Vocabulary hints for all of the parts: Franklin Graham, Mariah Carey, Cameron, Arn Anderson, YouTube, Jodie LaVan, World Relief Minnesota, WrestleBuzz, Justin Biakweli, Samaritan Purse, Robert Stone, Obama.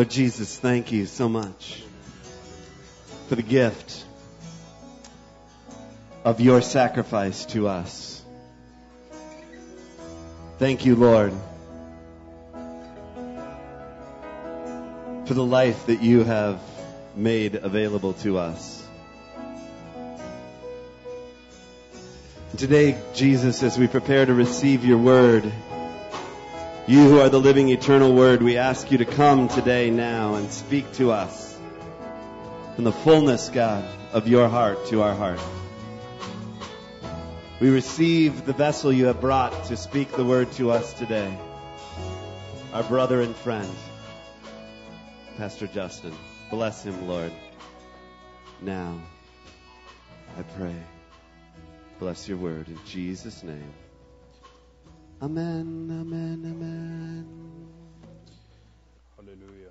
Lord Jesus, thank you so much for the gift of your sacrifice to us. Thank you, Lord, for the life that you have made available to us. Today, Jesus, as we prepare to receive your word, you who are the living, eternal word, we ask you to come today now and speak to us from the fullness, God, of your heart to our heart. We receive the vessel you have brought to speak the word to us today, our brother and friend, Pastor Justin. Bless him, Lord. Now, I pray. Bless your word in Jesus' name. Amen, amen, amen. Hallelujah.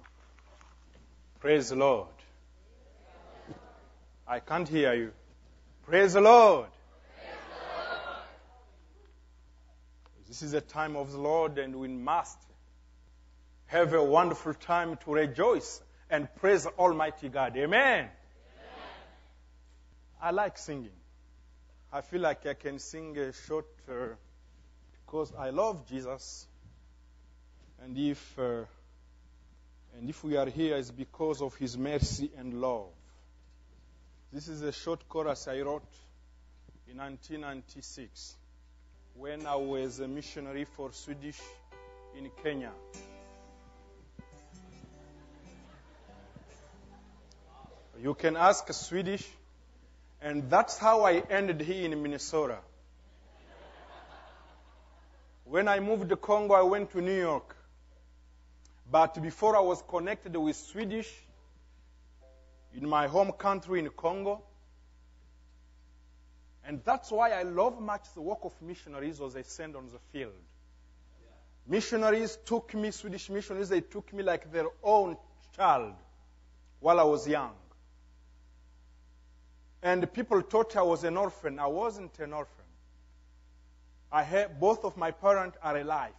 Praise the Lord. I can't hear you. Praise the Lord. Praise the Lord. This is the time of the Lord, and we must have a wonderful time to rejoice and praise Almighty God. Amen. Amen. I like singing. I feel like I can sing a short because I love Jesus, and if we are here, it's because of His mercy and love. This is a short chorus I wrote in 1996 when I was a missionary for Swedish in Kenya. You can ask Swedish. And that's how I ended here in Minnesota. When I moved to Congo, I went to New York. But before I was connected with Swedish, in my home country in Congo. And that's why I love much the work of missionaries as they send on the field. Missionaries took me, Swedish missionaries, they took me like their own child while I was young. And people thought I was an orphan. I wasn't an orphan. Both of my parents are alive.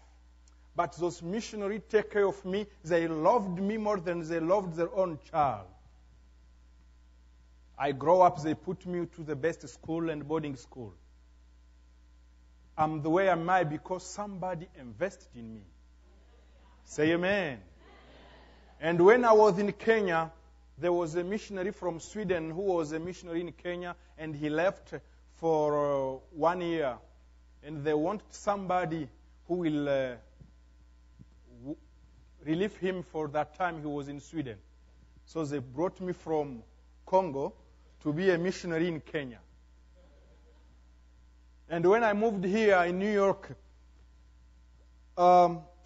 But those missionaries take care of me. They loved me more than they loved their own child. I grow up, they put me to the best school and boarding school. I'm the way I'm because somebody invested in me. Say amen. And when I was in Kenya, there was a missionary from Sweden who was a missionary in Kenya, and he left for 1 year. And they want somebody who will relieve him for that time he was in Sweden. So they brought me from Congo to be a missionary in Kenya. And when I moved here in New York,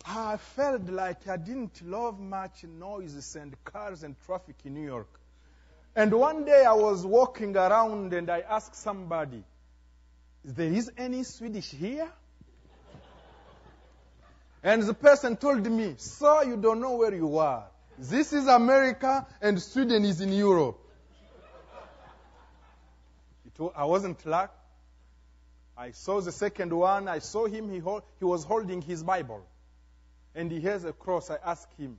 I felt like I didn't love much noises and cars and traffic in New York. And one day I was walking around and I asked somebody, "There is any Swedish here?" And the person told me, "Sir, you don't know where you are. This is America and Sweden is in Europe." I wasn't lucky. I saw the second one. I saw him. He was holding his Bible. And he has a cross. I ask him.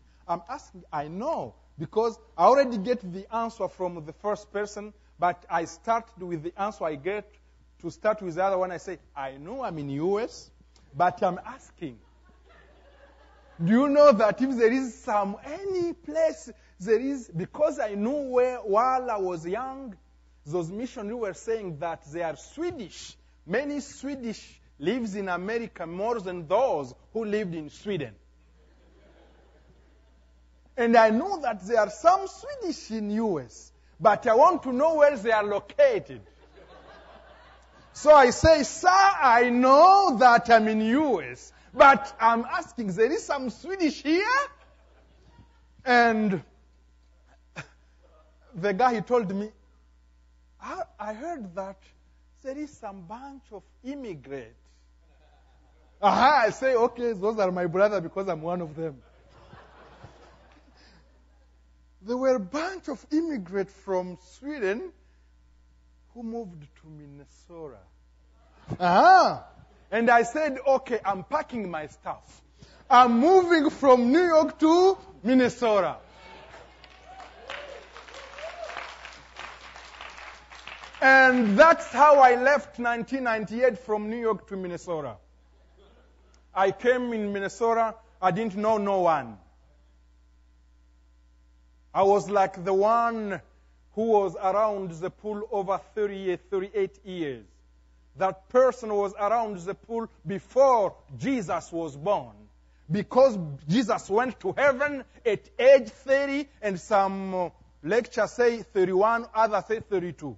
I know, because I already get the answer from the first person, but I start with the answer I get to start with the other one. I say, "I know I'm in U.S., but I'm asking. Do you know that if there is any place there is," because I knew where while I was young, those missionaries were saying that they are Swedish. Many Swedish lives in America more than those who lived in Sweden. And I know that there are some Swedish in U.S., but I want to know where they are located. So I say, "Sir, I know that I'm in U.S., but I'm asking, there is some Swedish here?" And the guy, he told me, I heard that there is some bunch of immigrants." I say, "Okay, those are my brothers because I'm one of them." There were a bunch of immigrants from Sweden who moved to Minnesota. And I said, "Okay, I'm packing my stuff. I'm moving from New York to Minnesota." And that's how I left 1998 from New York to Minnesota. I came in Minnesota. I didn't know no one. I was like the one who was around the pool over 38 years. That person was around the pool before Jesus was born. Because Jesus went to heaven at age 30, and some lectures say 31, others say 32.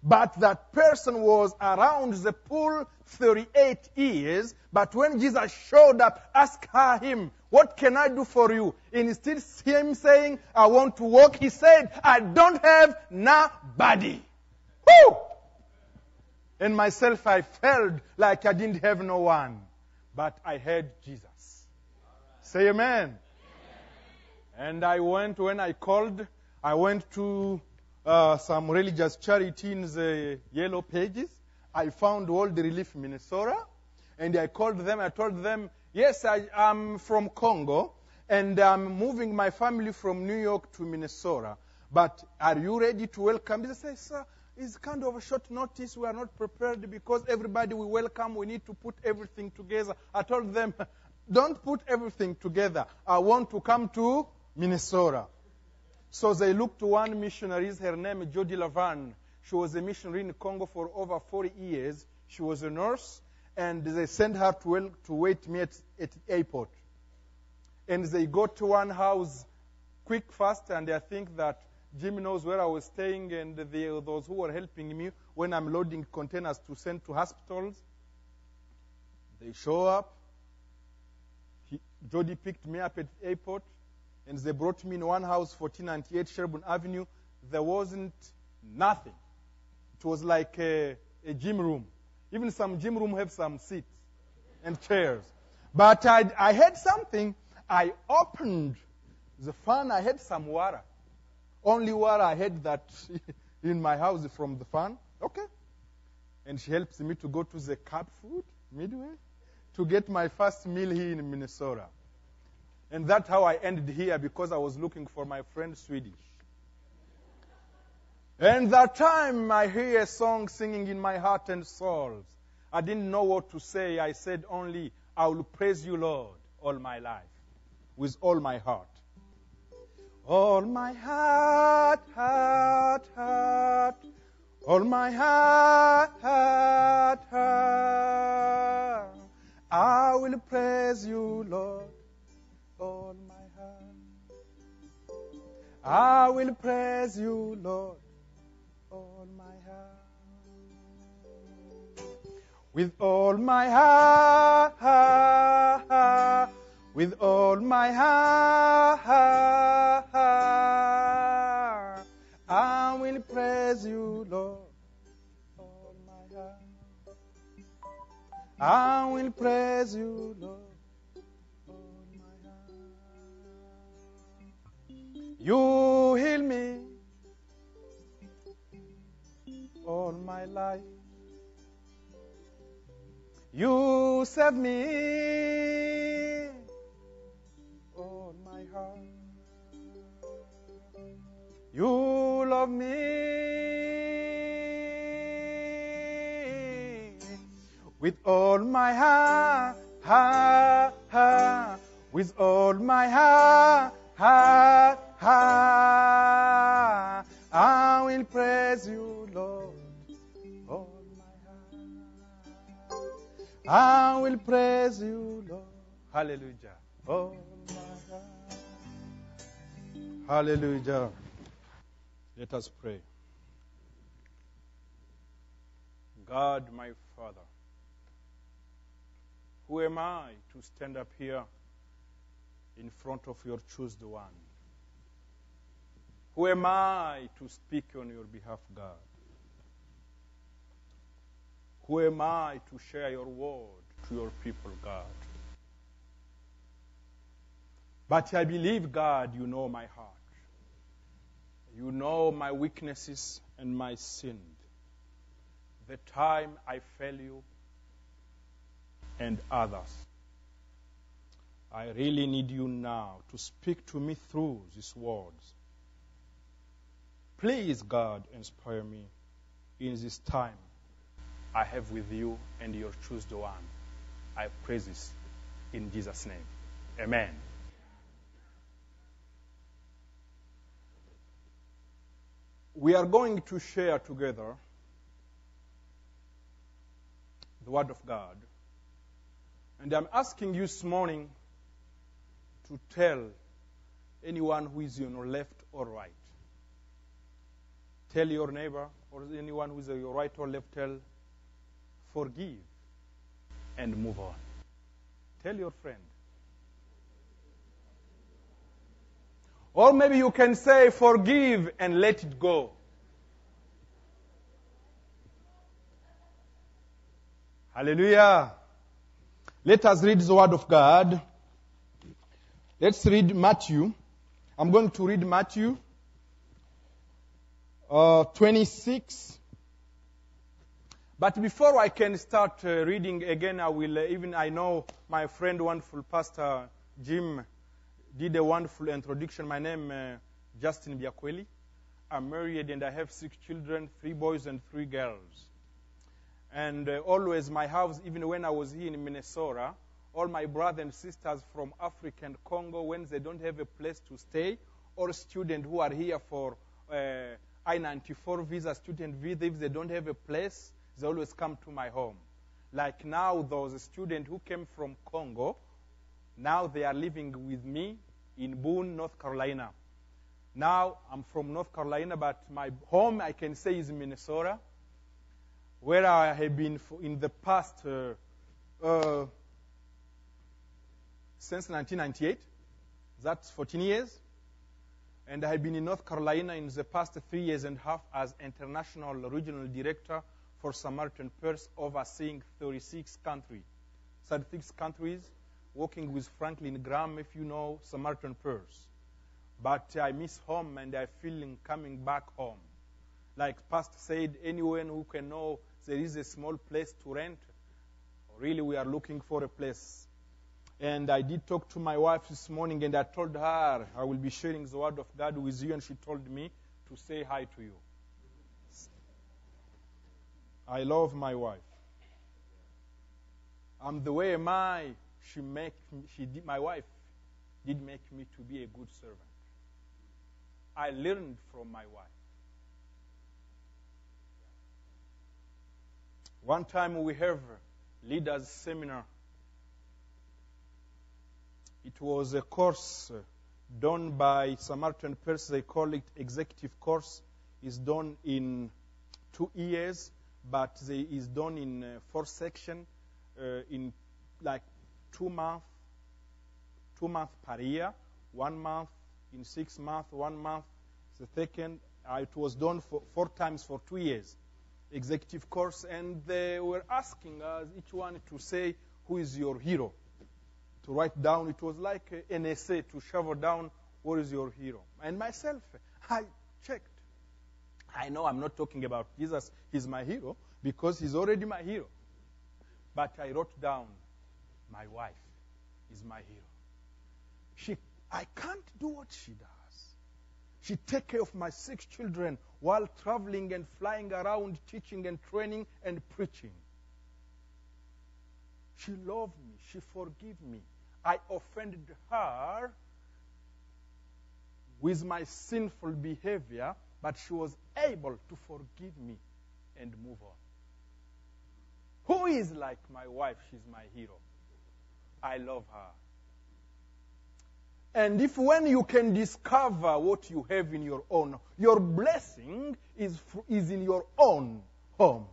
But that person was around the pool 38 years. But when Jesus showed up, asked him, what can I do for you? Instead of him saying, I want to walk, he said, I don't have nobody. Woo! And myself, I felt like I didn't have no one. But I had Jesus. Right. Say amen. Amen. And I went, when I called, I went to some religious charity in the Yellow Pages. I found World Relief Minnesota, and I called them. I told them, yes, I'm from Congo, and I'm moving my family from New York to Minnesota. But are you ready to welcome? They say, sir, it's kind of a short notice. We are not prepared because everybody we welcome, we need to put everything together. I told them, don't put everything together. I want to come to Minnesota. So they looked to one missionary. Her name is Jodie LaVan. She was a missionary in Congo for over 40 years. She was a nurse, and they sent her to wait me at the airport. And they got to one house quick, fast, and I think that Jim knows where I was staying, and those who were helping me when I'm loading containers to send to hospitals. They show up. Jodie picked me up at the airport. And they brought me in one house, 1498 Sherbourne Avenue. There wasn't nothing. It was like a gym room. Even some gym room have some seats and chairs. But I had something. I opened the fan. I had some water. Only water I had that in my house from the fan. Okay. And she helps me to go to the Cap Food Midway to get my first meal here in Minnesota. And that's how I ended here, because I was looking for my friend Swedish. And that time I hear a song singing in my heart and soul. I didn't know what to say. I said only, I will praise you, Lord, all my life, with all my heart. All my heart, heart. All my heart. I will praise you, Lord. All my heart, I will praise you, Lord, all my heart. With all my heart, with all my heart, I will praise you, Lord, all my heart. I will praise you, Lord. You heal me all my life. You save me all my heart. You love me with all my heart, with all my heart. I will praise you, Lord, all my heart. I will praise you, Lord. Hallelujah. All my heart. Hallelujah. Let us pray. God, my Father, who am I to stand up here in front of your chosen one? Who am I to speak on your behalf, God? Who am I to share your word to your people, God? But I believe, God, you know my heart. You know my weaknesses and my sin. The time I fail you and others. I really need you now to speak to me through these words. Please, God, inspire me In this time I have with you, and you'll choose the one. I pray this in Jesus' name. Amen. We are going to share together the Word of God. And I'm asking you this morning to tell anyone who is on your left or right. Tell your neighbor or anyone who is on your right or left, tell, forgive, and move on. Tell your friend. Or maybe you can say, forgive and let it go. Hallelujah. Let us read the Word of God. Let's read Matthew. I'm going to read Matthew 26. But before I can start reading again, I will, even I know my friend, wonderful Pastor Jim, did a wonderful introduction. My name is Justin Biakweli. I'm married and I have 6 children, 3 boys and 3 girls. And always my house, even when I was here in Minnesota, all my brothers and sisters from Africa and Congo, when they don't have a place to stay, or students who are here for I-94 visa, student visa, if they don't have a place, they always come to my home. Like now, those students who came from Congo, now they are living with me in Boone, North Carolina. Now I'm from North Carolina, but my home, I can say, is Minnesota, where I have been in the past since 1998. That's 14 years. And I have been in North Carolina in the past 3.5 years as International Regional Director for Samaritan Purse, overseeing 36 countries, working with Franklin Graham, if you know Samaritan Purse. But I miss home and I feel coming back home. Like Pastor said, anyone who can know there is a small place to rent, really we are looking for a place. And I did talk to my wife this morning and I told her I will be sharing the Word of God with you, and she told me to say hi to you. I love my wife. I'm the way my my wife did make me to be a good servant. I learned from my wife. One time we have leaders seminar. It was a course done by Samaritan Purse. They call it executive course. It's done in 2 years, but it's done in 4 sections in like 2 months, 2 months per year, 1 month in 6 months, 1 month the second. It was done 4 times for 2 years, executive course, and they were asking us, each one, to say who is your hero, to write down. It was like an essay to shovel down what is your hero. And myself, I checked. I know I'm not talking about Jesus, he's my hero, because he's already my hero. But I wrote down, my wife is my hero. I can't do what she does. She takes care of my 6 children while traveling and flying around, teaching and training and preaching. She loved me. She forgave me. I offended her with my sinful behavior, but she was able to forgive me and move on. Who is like my wife? She's my hero. I love her. And if when you can discover what you have in your own, your blessing is in your own home.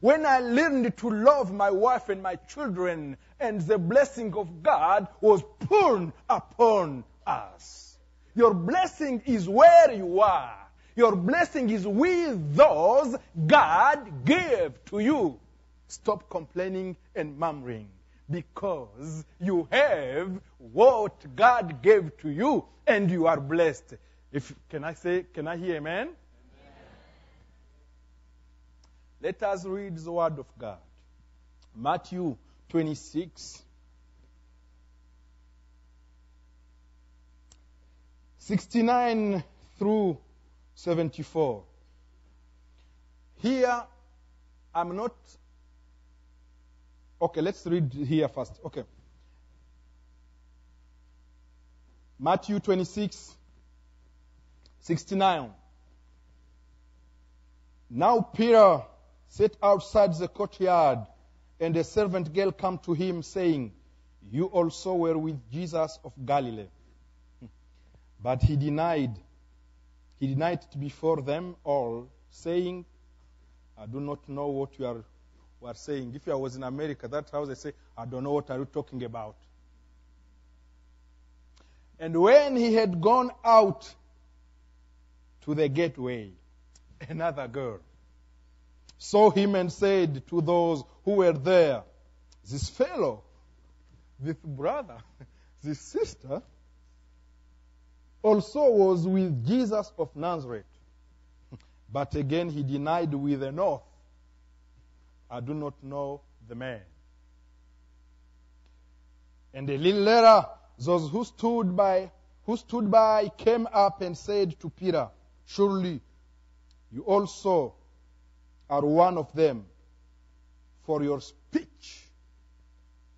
When I learned to love my wife and my children, and the blessing of God was poured upon us. Your blessing is where you are. Your blessing is with those God gave to you. Stop complaining and murmuring, because you have what God gave to you and you are blessed. Can I hear amen? Amen? Let us read the Word of God. Matthew 26, 69 through 74. Here, I'm not... Okay, let's read here first. Okay. Matthew 26:69. Now Peter sat outside the courtyard, and a servant girl came to him, saying, "You also were with Jesus of Galilee." But he denied. He denied it before them all, saying, "I do not know what you are saying." If I was in America, that's how they say, "I don't know what are you talking about." And when he had gone out to the gateway, another girl saw him and said to those who were there, "This fellow, this brother, this sister, also was with Jesus of Nazareth." But again he denied with an oath, "I do not know the man." And a little later, those who stood by came up and said to Peter, "Surely you also are one of them, for your speech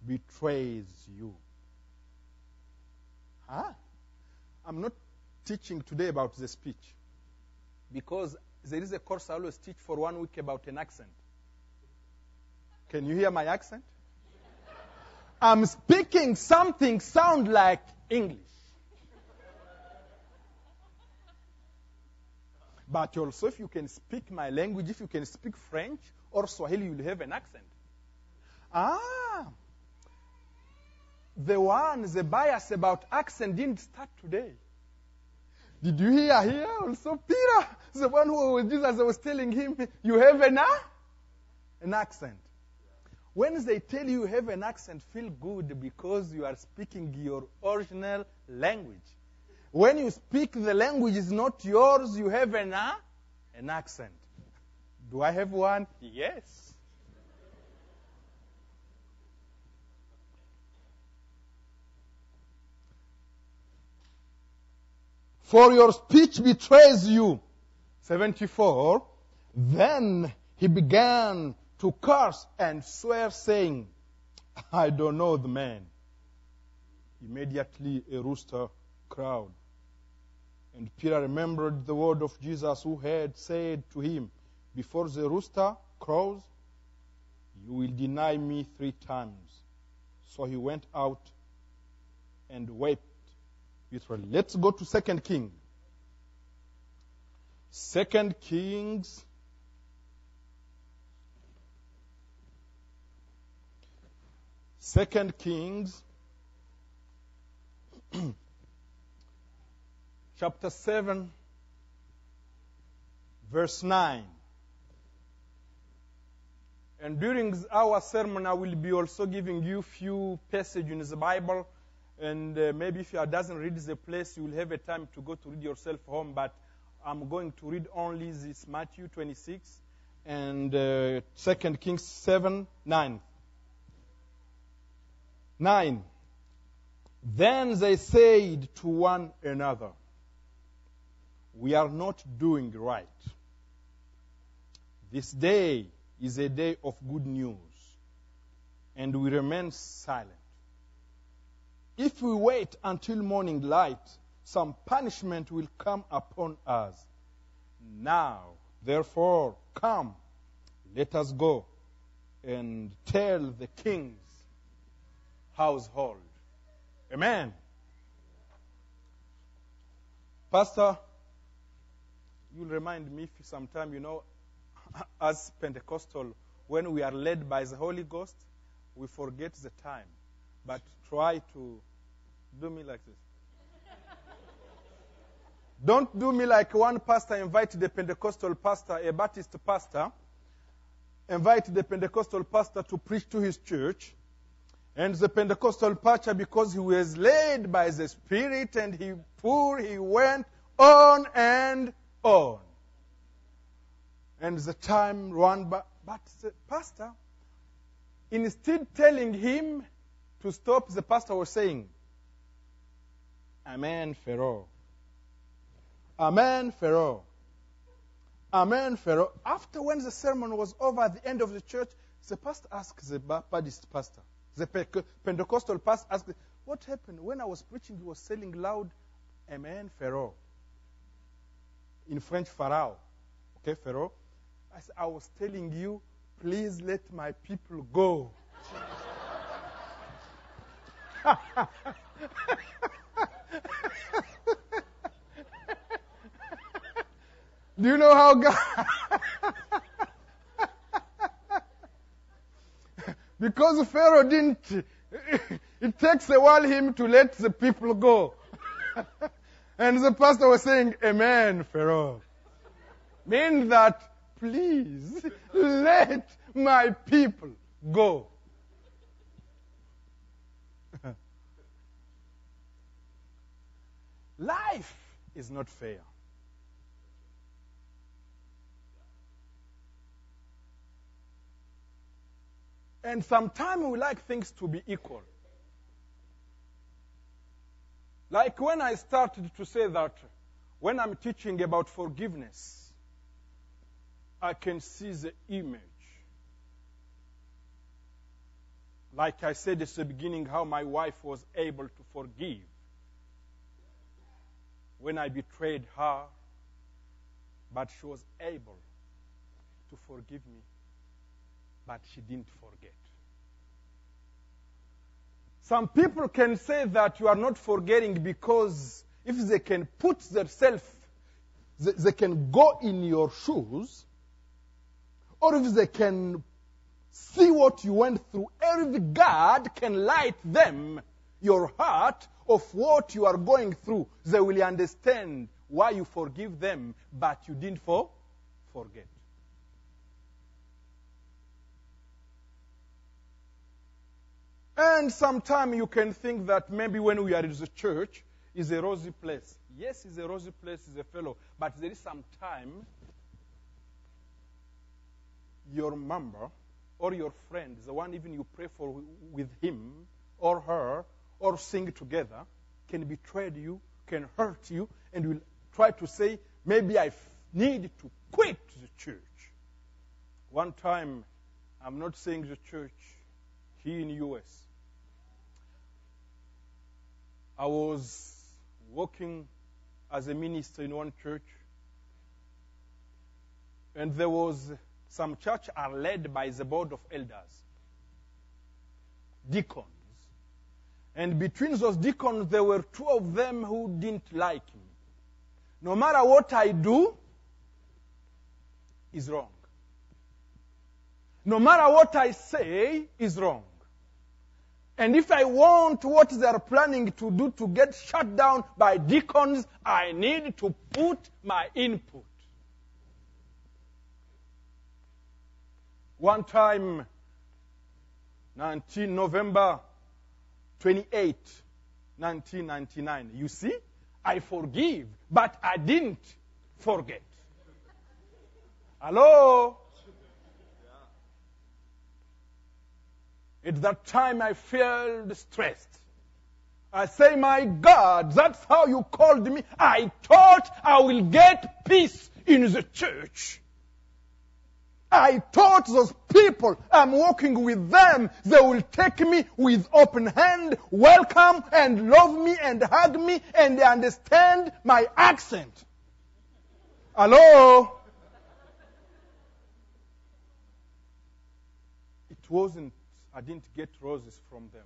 betrays you." Huh? I'm not teaching today about the speech, because there is a course I always teach for 1 week about an accent. Can you hear my accent? I'm speaking something sound like English, but also if you can speak my language, if you can speak French or Swahili, you'll have an accent. The bias about accent didn't start today. Did you hear here also? Peter, the one who was with Jesus, I was telling him, "You have an accent." When they tell you have an accent, feel good because you are speaking your original language. When you speak the language is not yours, you have an accent. Do I have one? Yes. "For your speech betrays you." 74. Then he began to curse and swear, saying, "I don't know the man." Immediately a rooster crowed. And Peter remembered the word of Jesus, who had said to him, "Before the rooster crows, you will deny me 3 times. So he went out and wept. Let's go to 2 Kings. 2 Kings. Chapter 7, verse 9. And during our sermon, I will be also giving you few passages in the Bible. And maybe if you doesn't read the place, you will have a time to go to read yourself home. But I'm going to read only this Matthew 26 and 2 Kings 7, 9. 9. Then they said to one another, "We are not doing right. This day is a day of good news, and we remain silent. If we wait until morning light, some punishment will come upon us. Now, therefore, come, let us go and tell the king's household." Amen. Pastor, you'll remind me sometime, as Pentecostal, when we are led by the Holy Ghost, we forget the time. But try to do me like this. Don't do me like one pastor invited a Pentecostal pastor, a Baptist pastor, invited the Pentecostal pastor to preach to his church. And the Pentecostal pastor, because he was led by the Spirit and he went on and on. And the time ran by. But the pastor, instead telling him to stop, the pastor was saying, "Amen, Pharaoh. Amen, Pharaoh. Amen, Pharaoh. After when the sermon was over at the end of the church, the pastor asked the Baptist pastor, the Pentecostal pastor asked, what happened? When I was preaching, he was saying loud, Amen, Pharaoh. In French, Pharaoh. Okay, Pharaoh. I said, I was telling you, please let my people go. Do you know how God... Because Pharaoh didn't... It takes a while him to let the people go. And the pastor was saying, Amen, Pharaoh. Mean that, please, let my people go. Life is not fair. And sometimes we like things to be equal. Like when I started to say that when I'm teaching about forgiveness, I can see the image. Like I said at the beginning, how my wife was able to forgive when I betrayed her, but she was able to forgive me. But she didn't forget. Some people can say that you are not forgetting because if they can put themselves, they can go in your shoes, or if they can see what you went through, every God can light them, your heart, of what you are going through. They will understand why you forgive them, but you didn't forget. And sometimes you can think that maybe when we are in the church, it's a rosy place. Yes, it's a rosy place, it's a fellow. But there is some time your member or your friend, the one even you pray for with him or her or sing together, can betray you, can hurt you, and will try to say, maybe I need to quit the church. One time, I'm not saying the church, here in the U.S., I was working as a minister in one church, and there was some church are led by the board of elders, deacons. And between those deacons, there were two of them who didn't like me. No matter what I do, is wrong. No matter what I say is wrong. And if I want what they are planning to do to get shut down by deacons, I need to put my input. One time, 19 November 28, 1999, you see, I forgive, but I didn't forget. Hello? At that time, I felt stressed. I say, my God, that's how you called me. I thought I will get peace in the church. I thought those people, I'm walking with them, they will take me with open hand, welcome and love me and hug me, and they understand my accent. Hello? It wasn't. I didn't get roses from them.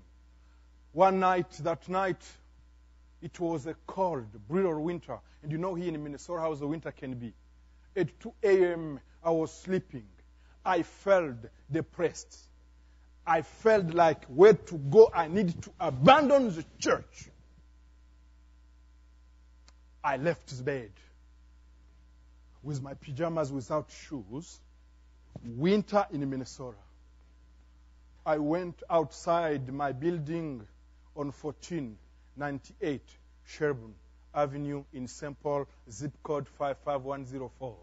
That night, it was a cold, brutal winter. And you know here in Minnesota how the winter can be. At 2 a.m., I was sleeping. I felt depressed. I felt like where to go. I needed to abandon the church. I left bed with my pajamas, without shoes. Winter in Minnesota. I went outside my building on 1498 Sherburne Avenue in St. Paul, zip code 55104.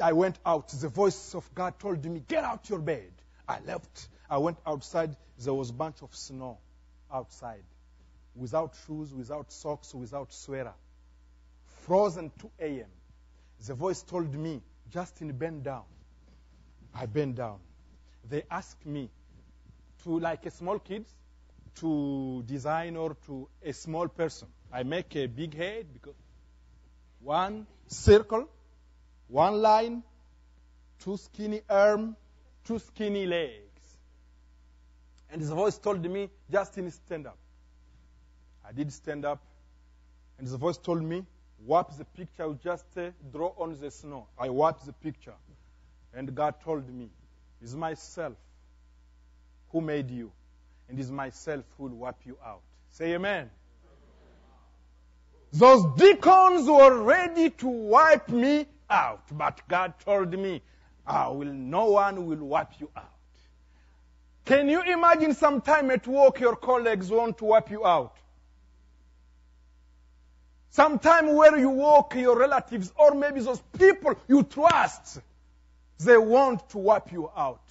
I went out. The voice of God told me, get out your bed. I left. I went outside. There was a bunch of snow outside, without shoes, without socks, without sweater. frozen 2 a.m. The voice told me, Justin, bend down. I bent down. They asked me to, like a small kid, to design or to a small person. I make a big head, because one circle, one line, two skinny arms, two skinny legs. And his voice told me, Justin, stand up. I did stand up. And his voice told me, warp the picture, just draw on the snow. I warped the picture. And God told me, it's myself who made you. And it's myself who will wipe you out. Say amen. Those deacons were ready to wipe me out. But God told me, no one will wipe you out. Can you imagine sometime at work your colleagues want to wipe you out? Sometime where you work, your relatives or maybe those people you trust, they want to wipe you out.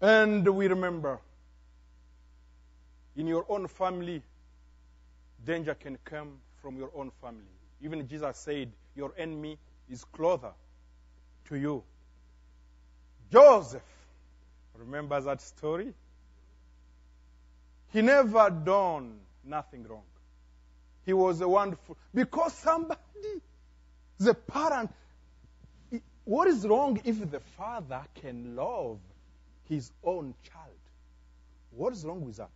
And we remember, in your own family, danger can come from your own family. Even Jesus said, your enemy is closer to you. Joseph, remember that story? He never done nothing wrong. He was a wonderful, because somebody, the parent, what is wrong if the father can love his own child? What is wrong with that?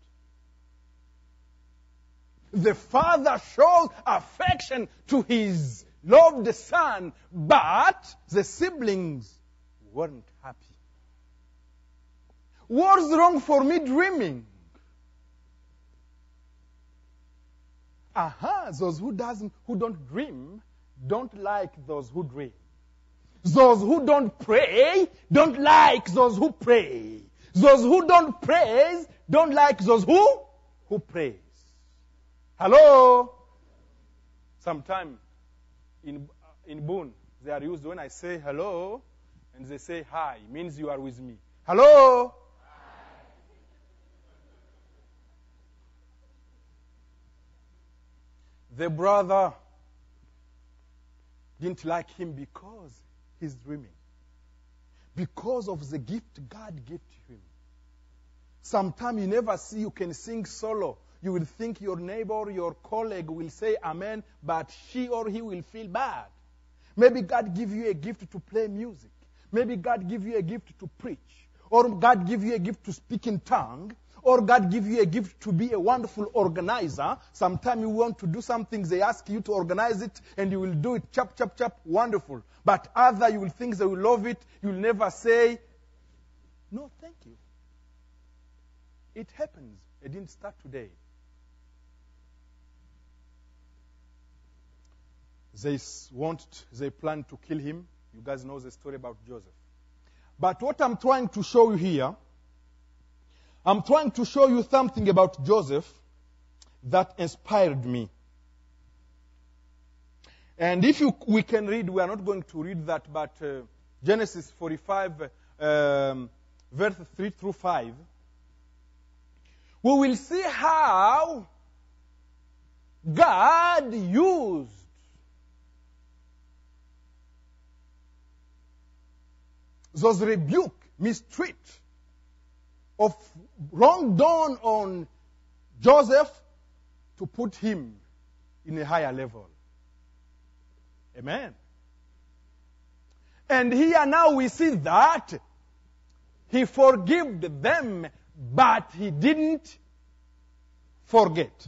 The father shows affection to his loved son, but the siblings weren't happy. What's wrong for me dreaming? Those who don't dream don't like those who dream. Those who don't pray don't like those who pray. Those who don't praise don't like those who praise. Hello? Sometimes in Boon, they are used when I say hello, and they say hi, means you are with me. Hello? Hi. The brother didn't like him because he's dreaming. Because of the gift God gave to him. Sometimes you never see, you can sing solo. You will think your neighbor, your colleague will say amen, but she or he will feel bad. Maybe God give you a gift to play music. Maybe God give you a gift to preach. Or God give you a gift to speak in tongue. Or God give you a gift to be a wonderful organizer. Sometimes you want to do something, they ask you to organize it, and you will do it, chop, chop, chop, wonderful. But other, you will think they will love it. You will never say, no, thank you. It happens. It didn't start today. They planned to kill him. You guys know the story about Joseph. But what I'm trying to show you here, I'm trying to show you something about Joseph that inspired me. And if we can read, we are not going to read that, but Genesis 45, verse 3 through 5, we will see how God used those rebuke, mistreat of wrong done on Joseph to put him in a higher level. Amen. And here now we see that he forgave them, but he didn't forget.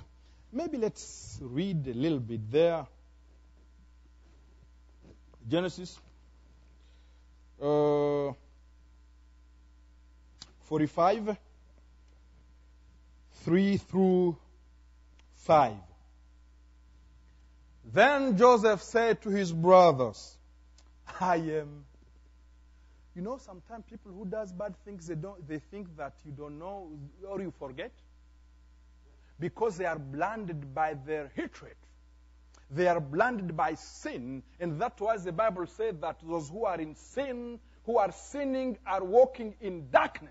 Maybe let's read a little bit there. Genesis 45, 3 through 5. Then Joseph said to his brothers, I am. You know, sometimes people who does bad things, they think that you don't know or you forget. Because they are blinded by their hatred. They are blinded by sin, and that's why the Bible says that those who are in sin who are sinning are walking in darkness.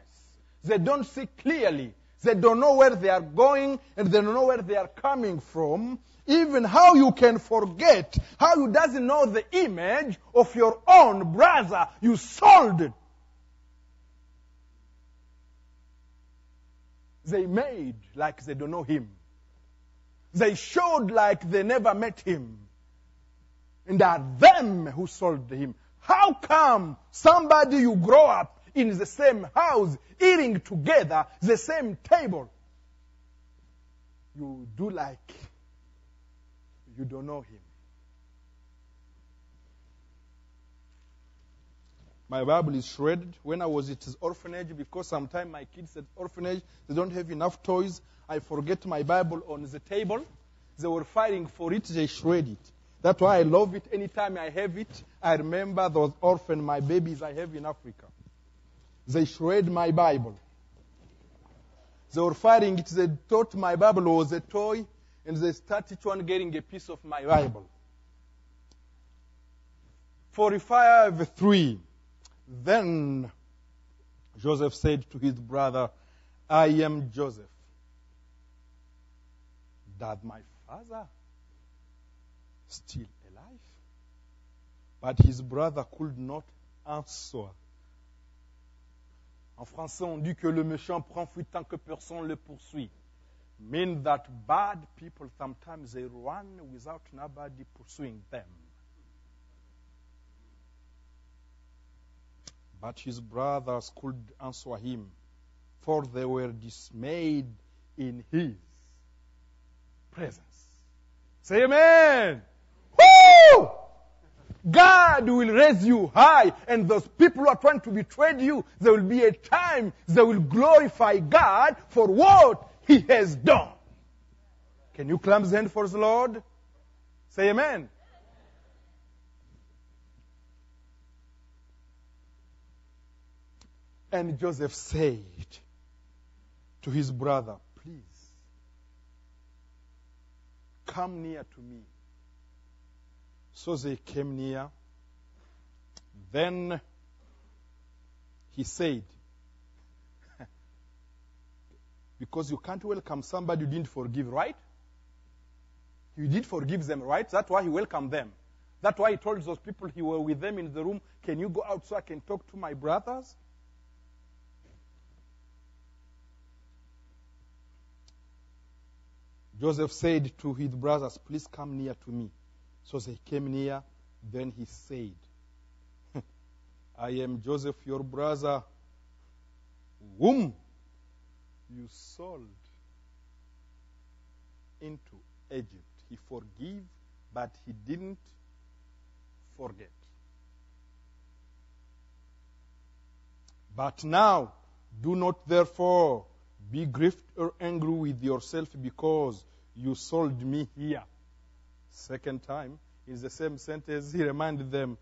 They don't see clearly. They don't know where they are going, and they don't know where they are coming from. Even how you can forget, how you doesn't know the image of your own brother you sold. They made like they don't know him. They showed like they never met him. And are them who sold him. How come somebody you grow up in the same house, eating together, the same table, you do like you don't know him? My Bible is shredded. When I was at his orphanage, because sometimes my kids at orphanage, they don't have enough toys, I forget my Bible on the table. They were fighting for it, they shred it. That's why I love it. Anytime I have it, I remember those orphans, my babies I have in Africa. They shred my Bible. They were fighting it. They thought my Bible was a toy, and they started each one getting a piece of my Bible. 45:3. Then Joseph said to his brother, I am Joseph. Does my father still alive? But his brother could not answer. En français, on dit que le méchant prend fuite tant que personne le poursuit. Mean that bad people sometimes they run without nobody pursuing them. But his brothers could answer him, for they were dismayed in his presence. Say amen. Woo! God will raise you high, and those people who are trying to betray you, there will be a time they will glorify God for what He has done. Can you clap the hand for the Lord? Say amen. And Joseph said to his brother, please, come near to me. So they came near. Then he said, because you can't welcome somebody you didn't forgive, right? You did forgive them, right? That's why he welcomed them. That's why he told those people he were with them in the room, can you go out so I can talk to my brothers? Joseph said to his brothers, please come near to me. So they came near. Then he said, I am Joseph, your brother, whom you sold into Egypt. He forgave, but he didn't forget. But now, do not therefore be grieved or angry with yourself because you sold me here. Second time, in the same sentence, he reminded them,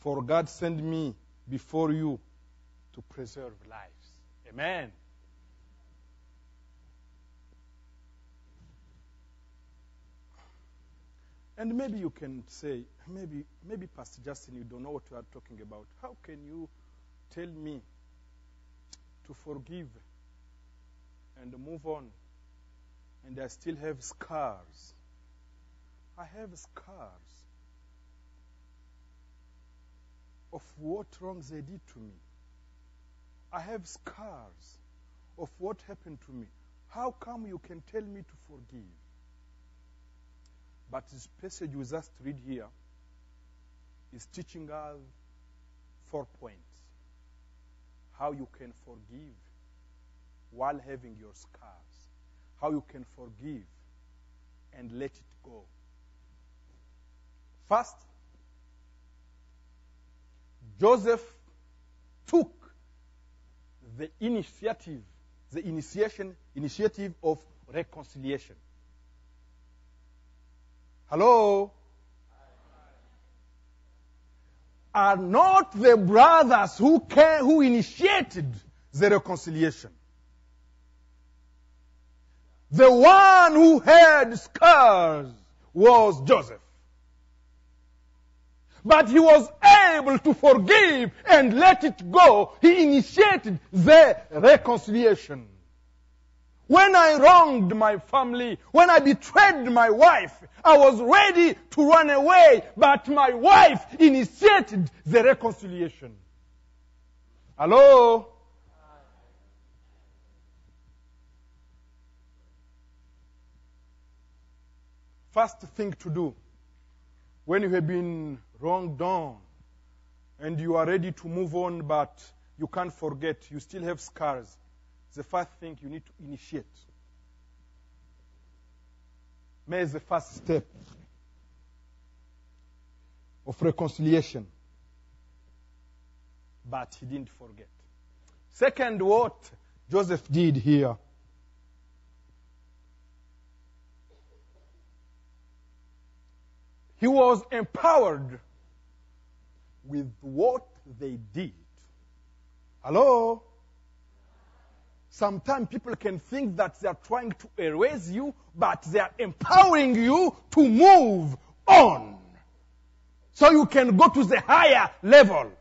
for God sent me before you to preserve lives. Amen. And maybe you can say, maybe Pastor Justin, you don't know what you are talking about. How can you tell me to forgive and move on, and I still have scars? I have scars of what wrongs they did to me. I have scars of what happened to me. How come you can tell me to forgive? But this passage we just read here is teaching us 4 points. How you can forgive while having your scars. How you can forgive and let it go. First, Joseph took the initiative of reconciliation. Hello? Are not the brothers who initiated the reconciliation. The one who had scars was Joseph. but he was able to forgive and let it go. He initiated their reconciliation. When I wronged my family, when I betrayed my wife, I was ready to run away, but my wife initiated the reconciliation. Hello? First thing to do when you have been wronged on and you are ready to move on, but you can't forget, you still have scars. The first thing you need to initiate. Make the first step of reconciliation. But he didn't forget. Second, what Joseph did here. He was empowered with what they did. Hello? Sometimes people can think that they are trying to erase you, but they are empowering you to move on. So you can go to the higher level.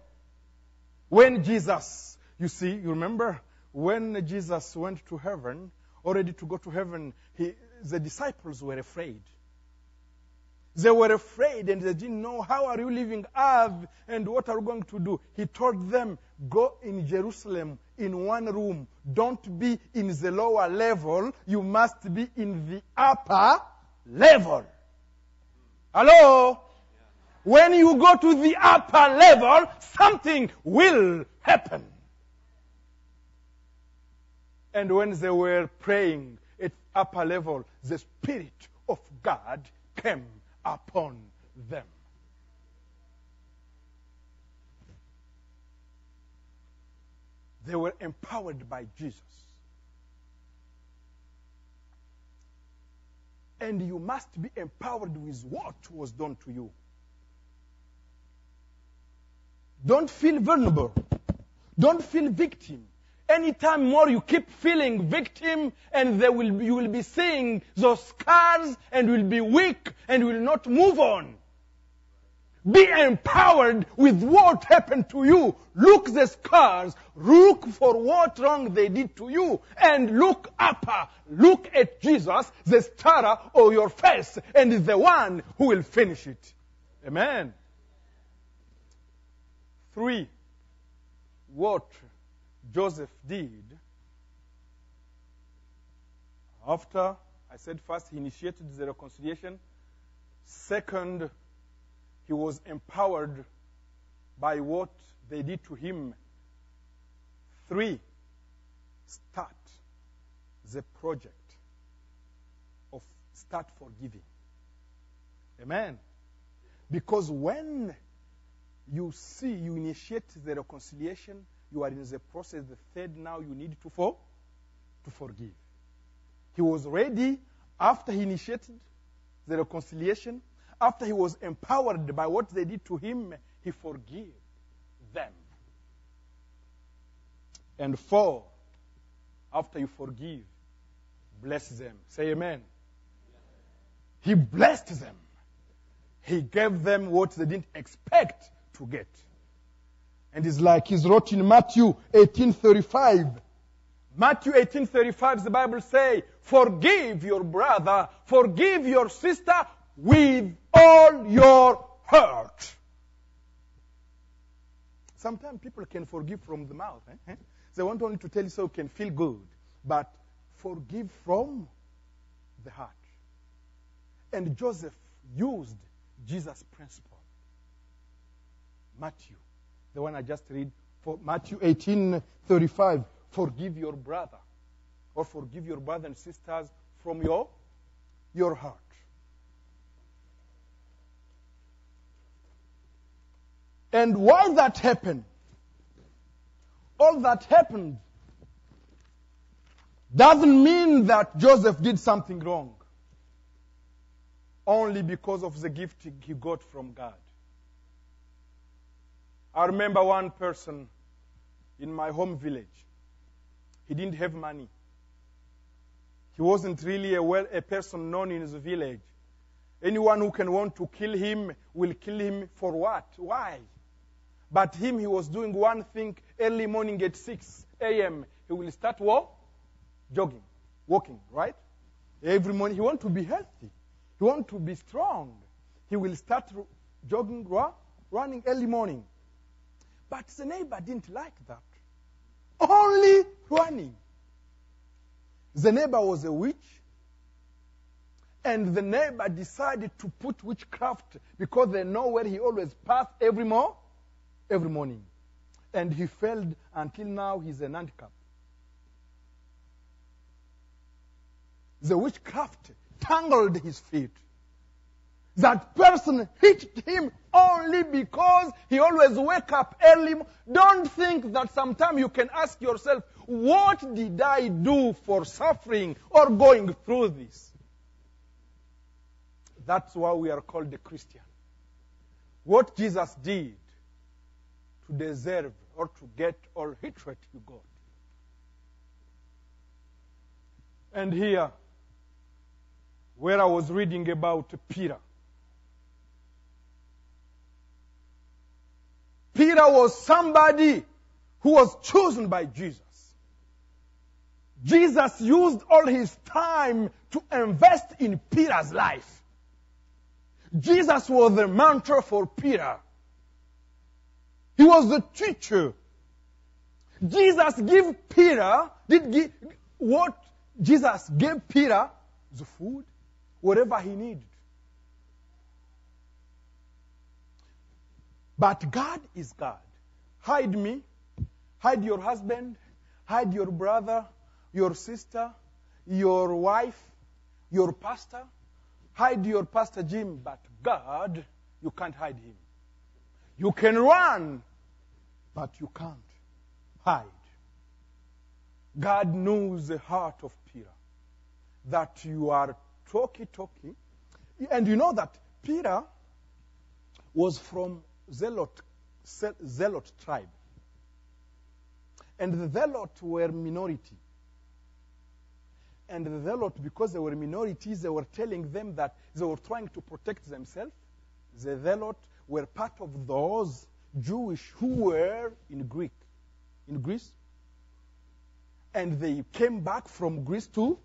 When Jesus, you see, you remember, when Jesus went to heaven, already to go to heaven, the disciples were afraid. They were afraid and they didn't know, how are you leaving earth and what are you going to do? He told them, go in Jerusalem in one room. Don't be in the lower level. You must be in the upper level. Hello? When you go to the upper level, something will happen. And when they were praying at upper level, the Spirit of God came upon them. They were empowered by Jesus. And you must be empowered with what was done to you. Don't feel vulnerable. Don't feel victim. Anytime more you keep feeling victim, and you will be seeing those scars, and will be weak, and will not move on. Be empowered with what happened to you. Look the scars. Look for what wrong they did to you. And look up. Look at Jesus, the star of your face, and the one who will finish it. Amen. 3, what Joseph did, after I said first he initiated the reconciliation, second, he was empowered by what they did to him. 3, start the project of start forgiving. Amen. Because when you see, you initiate the reconciliation, you are in the process. The third, now you need to forgive. He was ready after he initiated the reconciliation. After he was empowered by what they did to him, he forgave them. And 4, after you forgive, bless them. Say amen. He blessed them. He gave them what they didn't expect to get. And it's like he's wrote in Matthew 18:35. Matthew 18:35, the Bible says, forgive your brother, forgive your sister with all your heart. Sometimes people can forgive from the mouth. Eh? They want only to tell you so you can feel good. But forgive from the heart. And Joseph used Jesus' principle. Matthew, the one I just read, for Matthew 18:35, forgive your brother, or forgive your brother and sisters from your heart. And why that happened? All that happened doesn't mean that Joseph did something wrong, only because of the gift he got from God. I remember one person in my home village. He didn't have money. He wasn't really a person known in his village. Anyone who can want to kill him will kill him for what? Why? But him, he was doing one thing early morning at 6 a.m. He will start walking, right? Every morning, he want to be healthy. He want to be strong. He will start jogging, running early morning. But the neighbor didn't like that. Only running. The neighbor was a witch. And the neighbor decided to put witchcraft because they know where he always passed every morning. And he failed until now. He's an handicap. The witchcraft tangled his feet. That person hit him only because he always wake up early. Don't think that sometimes you can ask yourself, what did I do for suffering or going through this? That's why we are called the Christian. What Jesus did to deserve or to get all hatred you got. And here, where I was reading about Peter. Peter was somebody who was chosen by Jesus. Jesus used all his time to invest in Peter's life. Jesus was the mentor for Peter. He was the teacher. Jesus gave Peter, Jesus gave Peter the food, whatever he needed. But God is God. Hide me, hide your husband, hide your brother, your sister, your wife, your pastor. Hide your Pastor Jim, but God, you can't hide him. You can run, but you can't hide. God knows the heart of Peter, that you are talky. And you know that Peter was from Zealot tribe. And the Zealot were minority. And the Zealots, because they were minorities, they were telling them that they were trying to protect themselves. The Zealots were part of those Jewish who were in Greece. And they came back from Greece to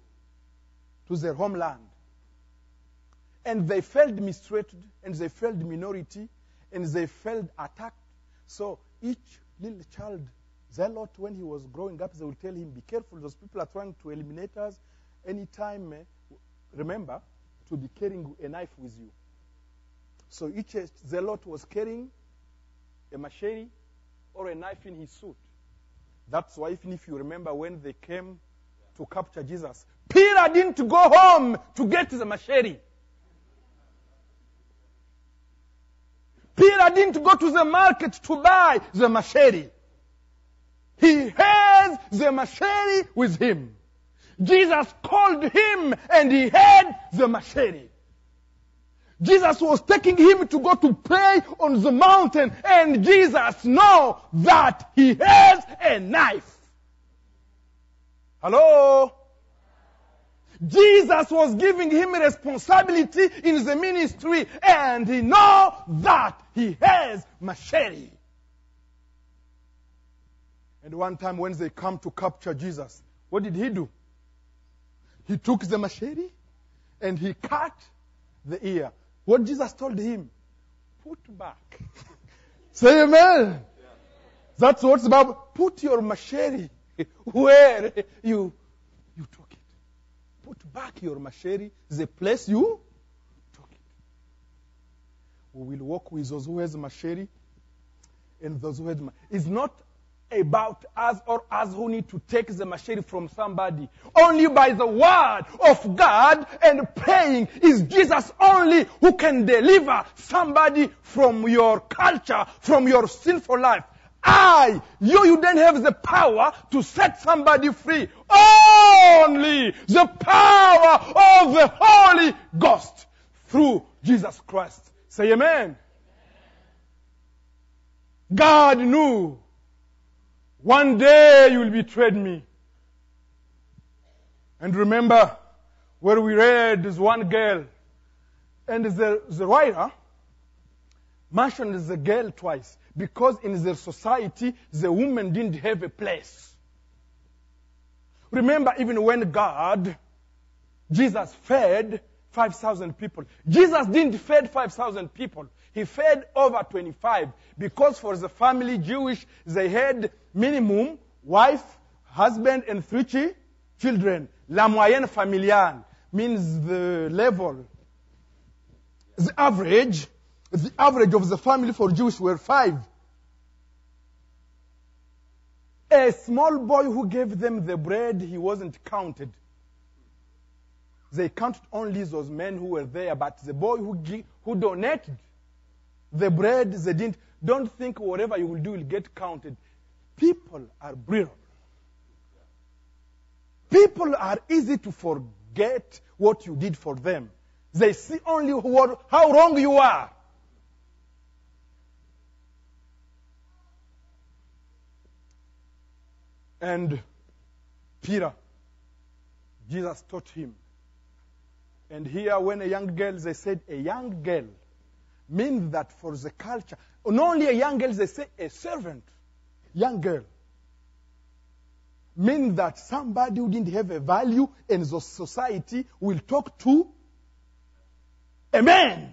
their homeland. And they felt mistreated, and they felt minority, and they felt attacked. So each little child Zealot, when he was growing up, they would tell him, be careful, those people are trying to eliminate us. Anytime, remember, to be carrying a knife with you. So each Zealot was carrying a machete or a knife in his suit. That's why, even if you remember, when they came to capture Jesus, Peter didn't go home to get the machete. Peter didn't go to the market to buy the machete. He had the machete with him. Jesus called him and he had the machete. Jesus was taking him to go to pray on the mountain, and Jesus knew that he has a knife. Hello? Jesus was giving him responsibility in the ministry, and he knew that he has machete. And one time when they come to capture Jesus, what did he do? He took the machete and he cut the ear. What Jesus told him? Put back. Say amen. Yeah. That's what's about. Put your machete where you took it. Put back your machete the place you took it. We will walk with those who has machete and those who has machete. It's not about us or us who need to take the machete from somebody. Only by the word of God and praying is Jesus only who can deliver somebody from your culture, from your sinful life. You don't have the power to set somebody free. Only the power of the Holy Ghost through Jesus Christ. Say amen. God knew one day you will betray me. And remember where we read this one girl. And the writer mentioned the girl twice because in their society, the woman didn't have a place. Remember, even when Jesus fed 5,000 people, Jesus didn't feed 5,000 people. He fed over 25 because for the family Jewish, they had minimum wife, husband, and three children. La moyenne familiale means the level. The average of the family for Jews were 5. A small boy who gave them the bread, he wasn't counted. They counted only those men who were there, but the boy who donated the bread, they didn't. Don't think whatever you will do will get counted. People are brittle. People are easy to forget what you did for them. They see only how wrong you are. And Peter, Jesus taught him. And here, when a young girl, they said a young girl, means that for the culture, not only a young girl, they say a servant, young girl, means that somebody who didn't have a value in the society will talk to a man.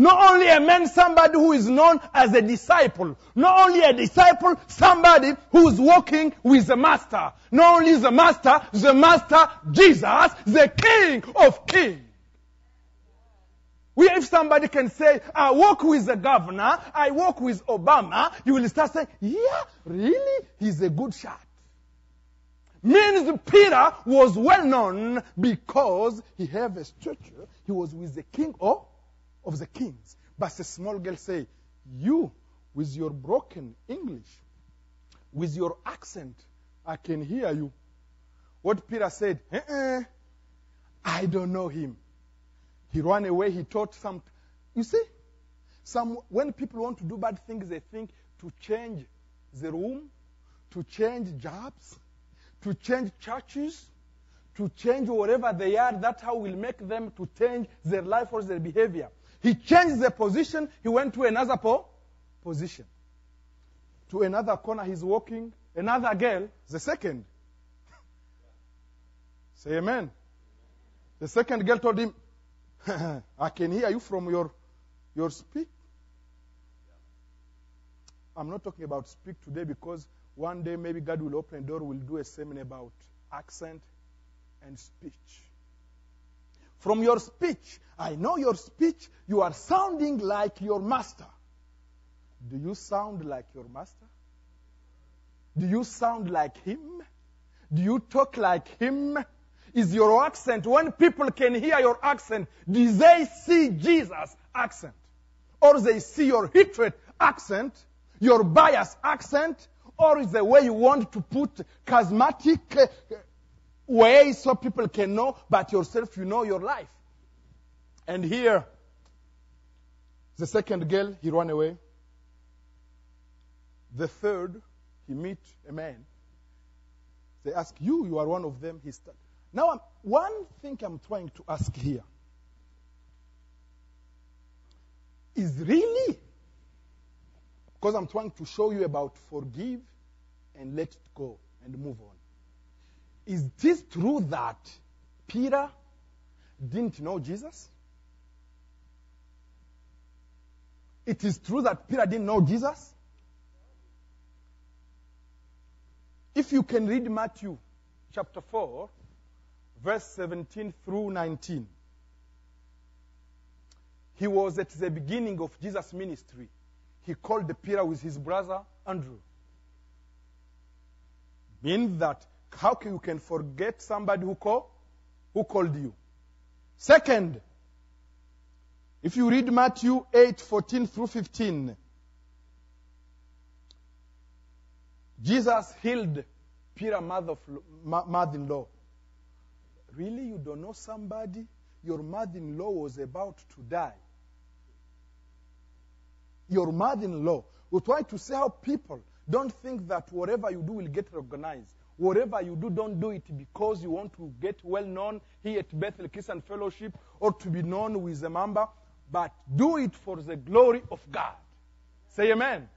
Not only a man, somebody who is known as a disciple. Not only a disciple, somebody who is walking with the master. Not only the master Jesus, the King of Kings. If somebody can say, I walk with the governor, I walk with Obama, you will start saying, yeah, really? He's a good shot. Means Peter was well known because he had a stature. He was with the king of the kings. But the small girl say, you, with your broken English, with your accent, I can hear you. What Peter said, I don't know him. He ran away, he taught some. You see, when people want to do bad things, they think to change the room, to change jobs, to change churches, to change wherever they are. That's how we'll make them to change their life or their behavior. He changed the position. He went to another position. To another corner, he's walking. Another girl, the second. Say amen. The second girl told him, I can hear you from your speak. I'm not talking about speak today because one day maybe God will open a door. We'll do a seminar about accent and speech. From your speech, I know your speech, you are sounding like your master. Do you sound like your master? Do you sound like him? Do you talk like him? Is your accent, when people can hear your accent, do they see Jesus' accent? Or they see your hatred accent, your bias accent, or is the way you want to put charismatic way so people can know, but yourself, you know your life. And here, the second girl, he ran away. The third, he meet a man. They ask, you are one of them. Now, one thing I'm trying to ask here is really, because I'm trying to show you about forgive and let it go and move on. Is this true that Peter didn't know Jesus? It is true that Peter didn't know Jesus? If you can read Matthew chapter 4, verse 17 through 19. He was at the beginning of Jesus' ministry. He called Peter with his brother Andrew. Means that how you can forget somebody who called you? Second, if you read Matthew 8:14 through 15, Jesus healed Peter's mother-in-law. Really, you don't know somebody? Your mother-in-law was about to die. Your mother-in-law. We try to see how people don't think that whatever you do will get recognized. Whatever you do, don't do it because you want to get well known here at Bethel Christian Fellowship or to be known with a member, but do it for the glory of God. Say amen.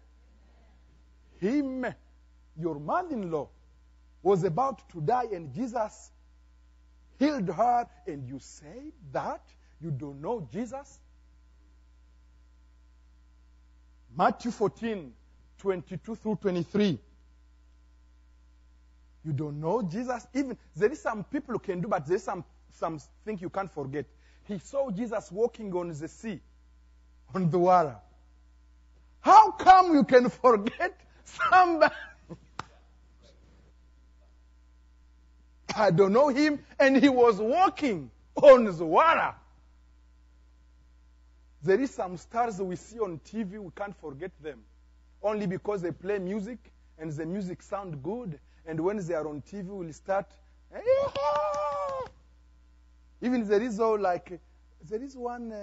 Him, your mother-in-law, was about to die and Jesus healed her, and you say that you don't know Jesus? Matthew 14, 22 through 23. You don't know Jesus? Even there is some people who can do, but there is some thing you can't forget. He saw Jesus walking on the sea, on the water. How come you can forget somebody? I don't know him, and he was walking on the water. There is some stars we see on TV, we can't forget them. Only because they play music, and the music sounds good, and when they are on TV, we'll start. Even there is all like, there is one,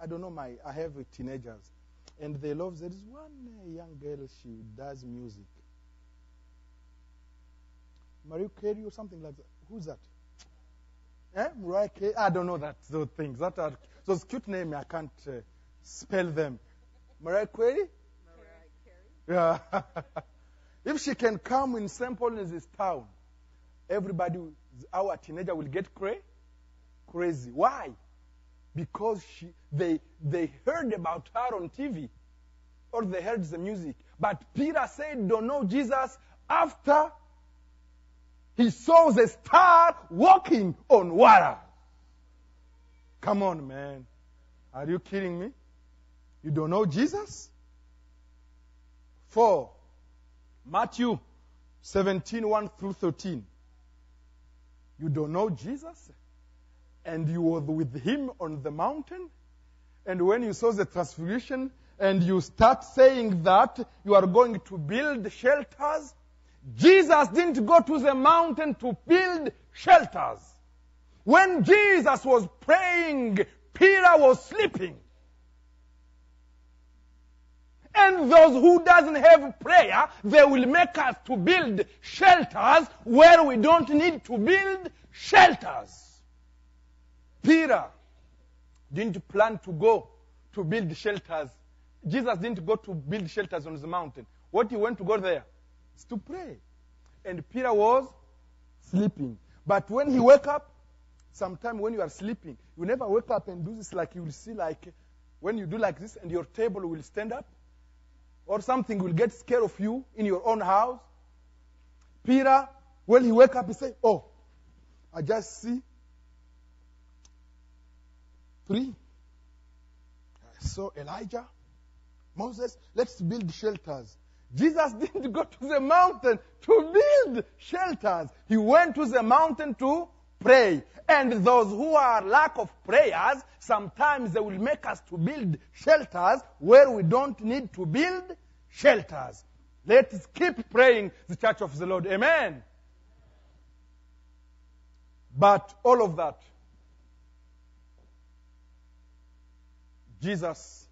I don't know, I have teenagers, and they love, there is one young girl, she does music. Mariah Carey or something like that. Who's that? Mariah Carey? I don't know that, those things. That are those cute names, I can't spell them. Mariah Carey? Yeah. If she can come in St. Paul in this town, everybody, our teenager will get crazy. Why? Because they heard about her on TV, or they heard the music. But Peter said, don't know Jesus after he saw the star walking on water. Come on, man. Are you kidding me? You don't know Jesus? 4. Matthew 17, 1 through 13. You don't know Jesus? And you were with him on the mountain? And when you saw the transfiguration, and you start saying that you are going to build shelters, Jesus didn't go to the mountain to build shelters. When Jesus was praying, Peter was sleeping. And those who doesn't have prayer, they will make us to build shelters where we don't need to build shelters. Peter didn't plan to go to build shelters. Jesus didn't go to build shelters on the mountain. What he went to go there? It's to pray. And Peter was sleeping. But when he wake up, sometime when you are sleeping, you never wake up and do this like you will see like, when you do like this and your table will stand up. Or something will get scared of you in your own house. Peter, when he wake up, he say, oh, I just see 3. I saw Elijah, Moses, let's build shelters. Jesus didn't go to the mountain to build shelters. He went to the mountain to pray. And those who are lack of prayers, sometimes they will make us to build shelters where we don't need to build shelters. Let's keep praying, the church of the Lord. Amen. But all of that, Jesus,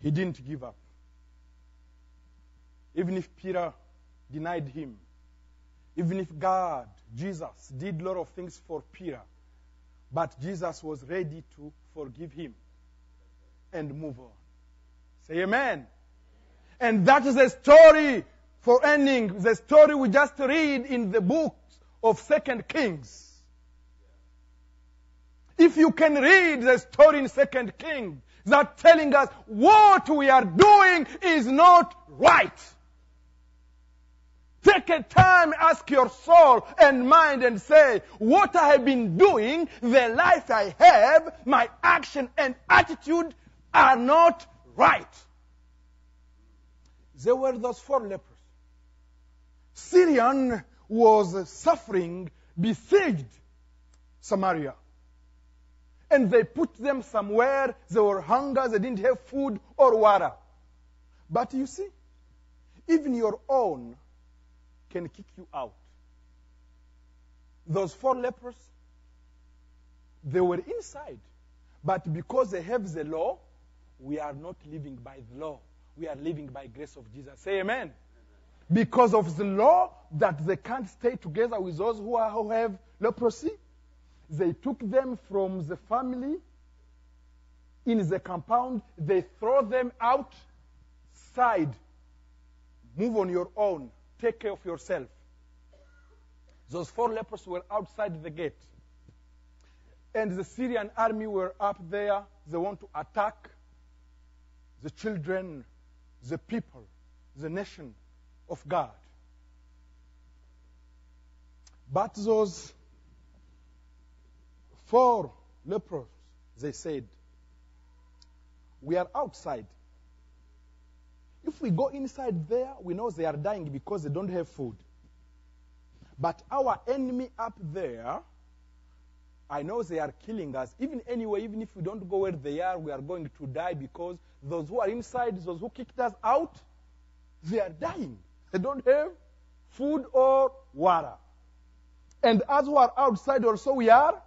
he didn't give up. Even if Peter denied him, even if God, Jesus, did a lot of things for Peter, but Jesus was ready to forgive him and move on. Say amen. And that is the story for ending, the story we just read in the books of 2 Kings. If you can read the story in 2 Kings, that's telling us what we are doing is not right. Take a time, ask your soul and mind and say, what I have been doing, the life I have, my action and attitude are not right. There were those 4 lepers. Syrian was suffering, besieged Samaria. And they put them somewhere, they were hungry, they didn't have food or water. But you see, even your own can kick you out. Those 4 lepers, they were inside. But because they have the law, we are not living by the law. We are living by grace of Jesus. Say amen. because of the law that they can't stay together with those who have leprosy. They took them from the family in the compound. They throw them outside. Move on your own. Take care of yourself. Those four lepers were outside the gate. And the Syrian army were up there. They want to attack the children, the people, the nation of God. But those four lepers, they said, we are outside. If we go inside there, we know they are dying because they don't have food. But our enemy up there, I know they are killing us. Even anyway, even if we don't go where they are, we are going to die because those who are inside, those who kicked us out, they are dying. They don't have food or water. And as who are outside also, we are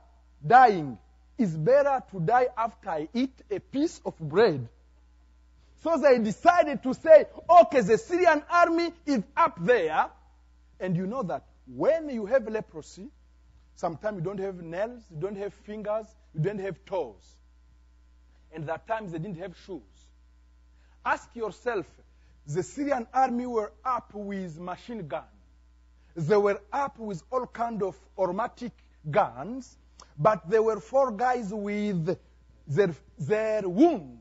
dying. It's better to die after I eat a piece of bread. So they decided to say, okay, the Syrian army is up there. And you know that when you have leprosy, sometimes you don't have nails, you don't have fingers, you don't have toes. And that time they didn't have shoes. Ask yourself, the Syrian army were up with machine guns. They were up with all kind of automatic guns, but there were four guys with their wound.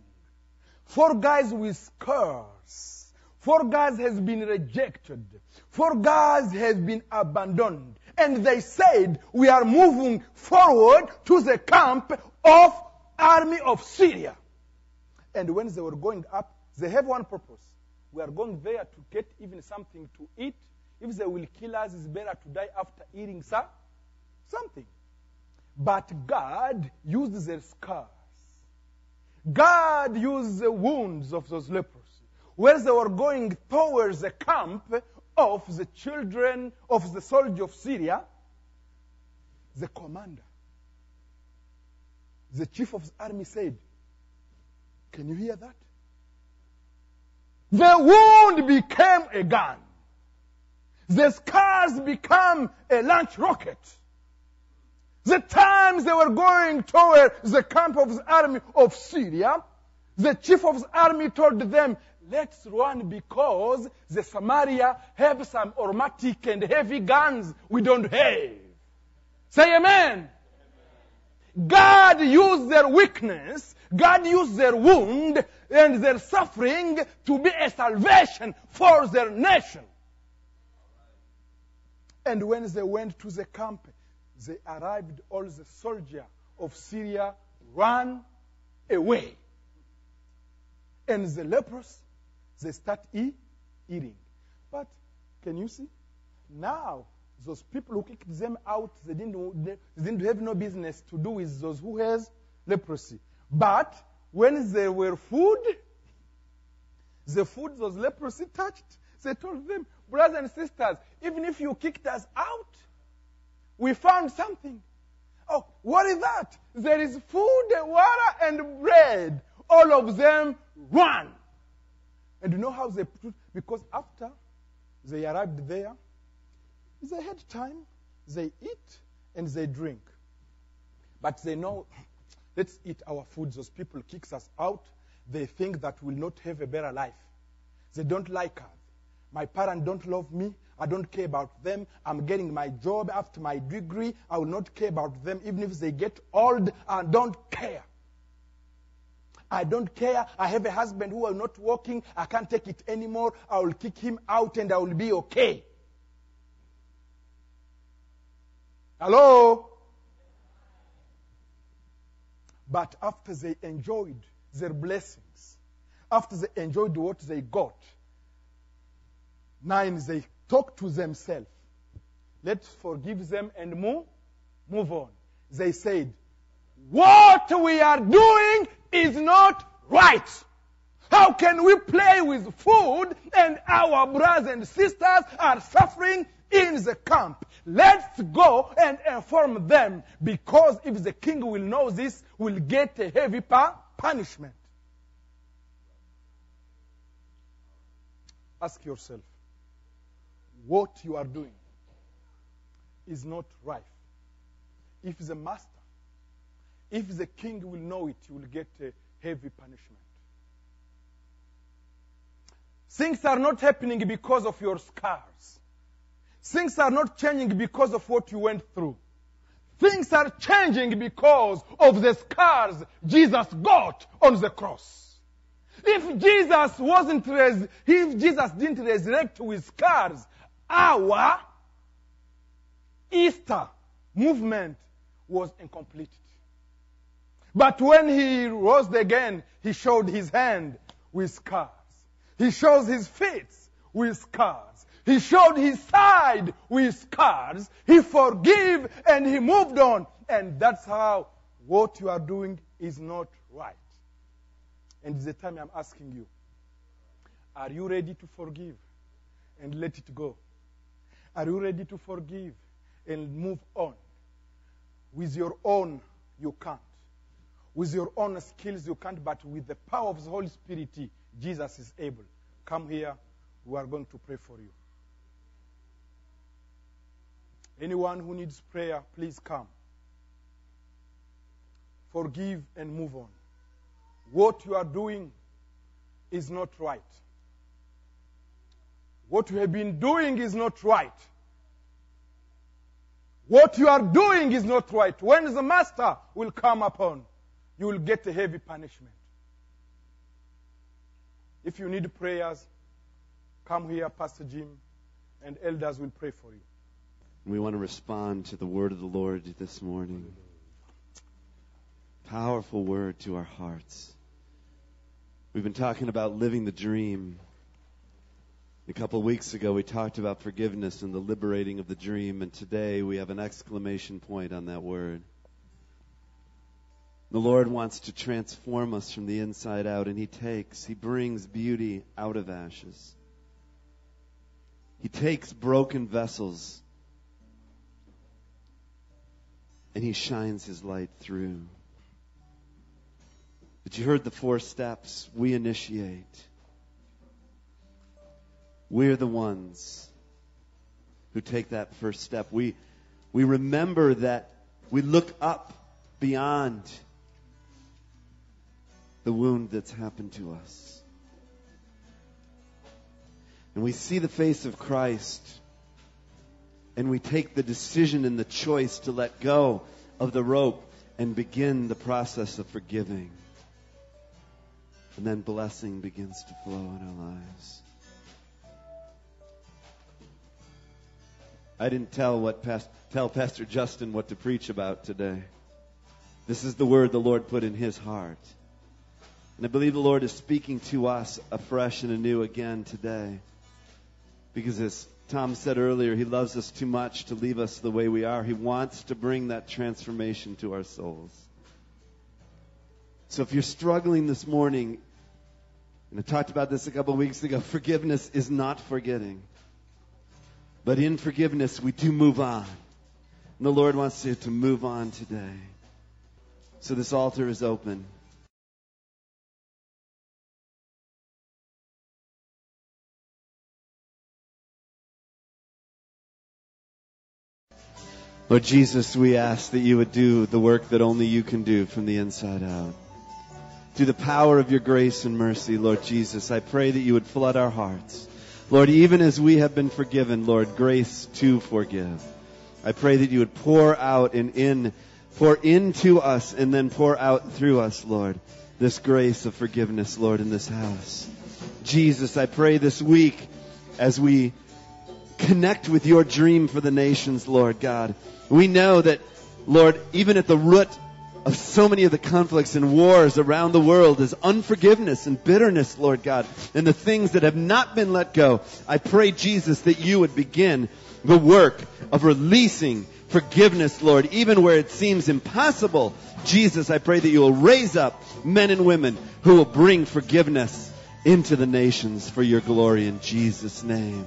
Four guys with scars. Four guys has been rejected. Four guys has been abandoned. And they said, we are moving forward to the camp of army of Syria. And when they were going up, they have one purpose. We are going there to get even something to eat. If they will kill us, it's better to die after eating something. But God used their scars. God used the wounds of those lepers. Where they were going towards the camp of the children of the soldier of Syria, the commander, the chief of the army said, can you hear that? The wound became a gun. The scars become a launch rocket. The times they were going toward the camp of the army of Syria, the chief of the army told them, let's run because the Samaria have some automatic and heavy guns we don't have. Say amen. Amen. God used their weakness, God used their wound and their suffering to be a salvation for their nation. And when they went to the camp, they arrived, all the soldiers of Syria ran away. And the lepers, they start eating. But can you see? Now, those people who kicked them out, they didn't have no business to do with those who has leprosy. But when there were food, the food those leprosy touched, they told them, brothers and sisters, even if you kicked us out, we found something. Oh, what is that? There is food, water, and bread. All of them run. And you know how they proved? Because after they arrived there, they had time, they eat, and they drink. But they know, let's eat our food. Those people kicks us out. They think that we'll not have a better life. They don't like us. My parents don't love me. I don't care about them. I'm getting my job after my degree. I will not care about them. Even if they get old, I don't care. I don't care. I have a husband who are not working. I can't take it anymore. I will kick him out and I will be okay. Hello? But after they enjoyed their blessings, after they enjoyed what they got, 9, they talk to themselves. Let's forgive them and move on. They said, what we are doing is not right. How can we play with food and our brothers and sisters are suffering in the camp? Let's go and inform them, because if the king will know this, we'll get a heavy punishment. Ask yourself, what you are doing is not rife. If the master, if the king will know it, you will get a heavy punishment. Things are not happening because of your scars. Things are not changing because of what you went through. Things are changing because of the scars Jesus got on the cross. If Jesus didn't resurrect with scars, our Easter movement was incomplete. But when he rose again, he showed his hand with scars. He shows his feet with scars. He showed his side with scars. He forgave and he moved on. And that's how what you are doing is not right. And it's the time I'm asking you, are you ready to forgive and let it go? Are you ready to forgive and move on? With your own, you can't. With your own skills, you can't. But with the power of the Holy Spirit, Jesus is able. Come here. We are going to pray for you. Anyone who needs prayer, please come. Forgive and move on. What you are doing is not right. What you have been doing is not right. What you are doing is not right. When the master will come upon, you will get a heavy punishment. If you need prayers, come here, Pastor Jim, and elders will pray for you. We want to respond to the word of the Lord this morning. Powerful word to our hearts. We've been talking about living the dream. A couple of weeks ago, we talked about forgiveness and the liberating of the dream, and today we have an exclamation point on that word. The Lord wants to transform us from the inside out, and He brings beauty out of ashes. He takes broken vessels, and He shines His light through. But you heard the four steps. We initiate. We're the ones who take that first step. We remember that we look up beyond the wound that's happened to us. And we see the face of Christ, and we take the decision and the choice to let go of the rope and begin the process of forgiving. And then blessing begins to flow in our lives. I didn't tell Pastor Justin what to preach about today. This is the word the Lord put in his heart. And I believe the Lord is speaking to us afresh and anew again today. Because as Tom said earlier, He loves us too much to leave us the way we are. He wants to bring that transformation to our souls. So if you're struggling this morning, and I talked about this a couple weeks ago, forgiveness is not forgetting. But in forgiveness, we do move on. And the Lord wants you to move on today. So this altar is open. Lord Jesus, we ask that You would do the work that only You can do from the inside out. Through the power of Your grace and mercy, Lord Jesus, I pray that You would flood our hearts. Lord, even as we have been forgiven, Lord, grace to forgive. I pray that You would pour out pour into us and then pour out through us, Lord, this grace of forgiveness, Lord, in this house. Jesus, I pray this week as we connect with Your dream for the nations, Lord God. We know that, Lord, even at the root of so many of the conflicts and wars around the world is unforgiveness and bitterness, Lord God, and the things that have not been let go. I pray, Jesus, that You would begin the work of releasing forgiveness, Lord, even where it seems impossible. Jesus, I pray that You will raise up men and women who will bring forgiveness into the nations for Your glory in Jesus' name.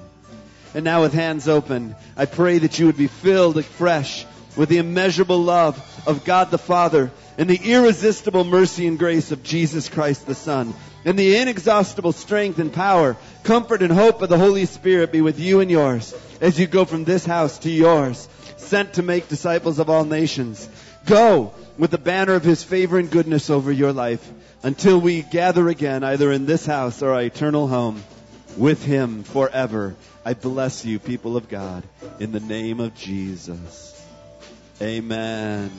And now with hands open, I pray that you would be filled afresh with the immeasurable love of God the Father and the irresistible mercy and grace of Jesus Christ the Son, and the inexhaustible strength and power, comfort and hope of the Holy Spirit be with you and yours as you go from this house to yours, sent to make disciples of all nations. Go with the banner of His favor and goodness over your life until we gather again, either in this house or our eternal home with Him forever. I bless you, people of God, in the name of Jesus. Amen.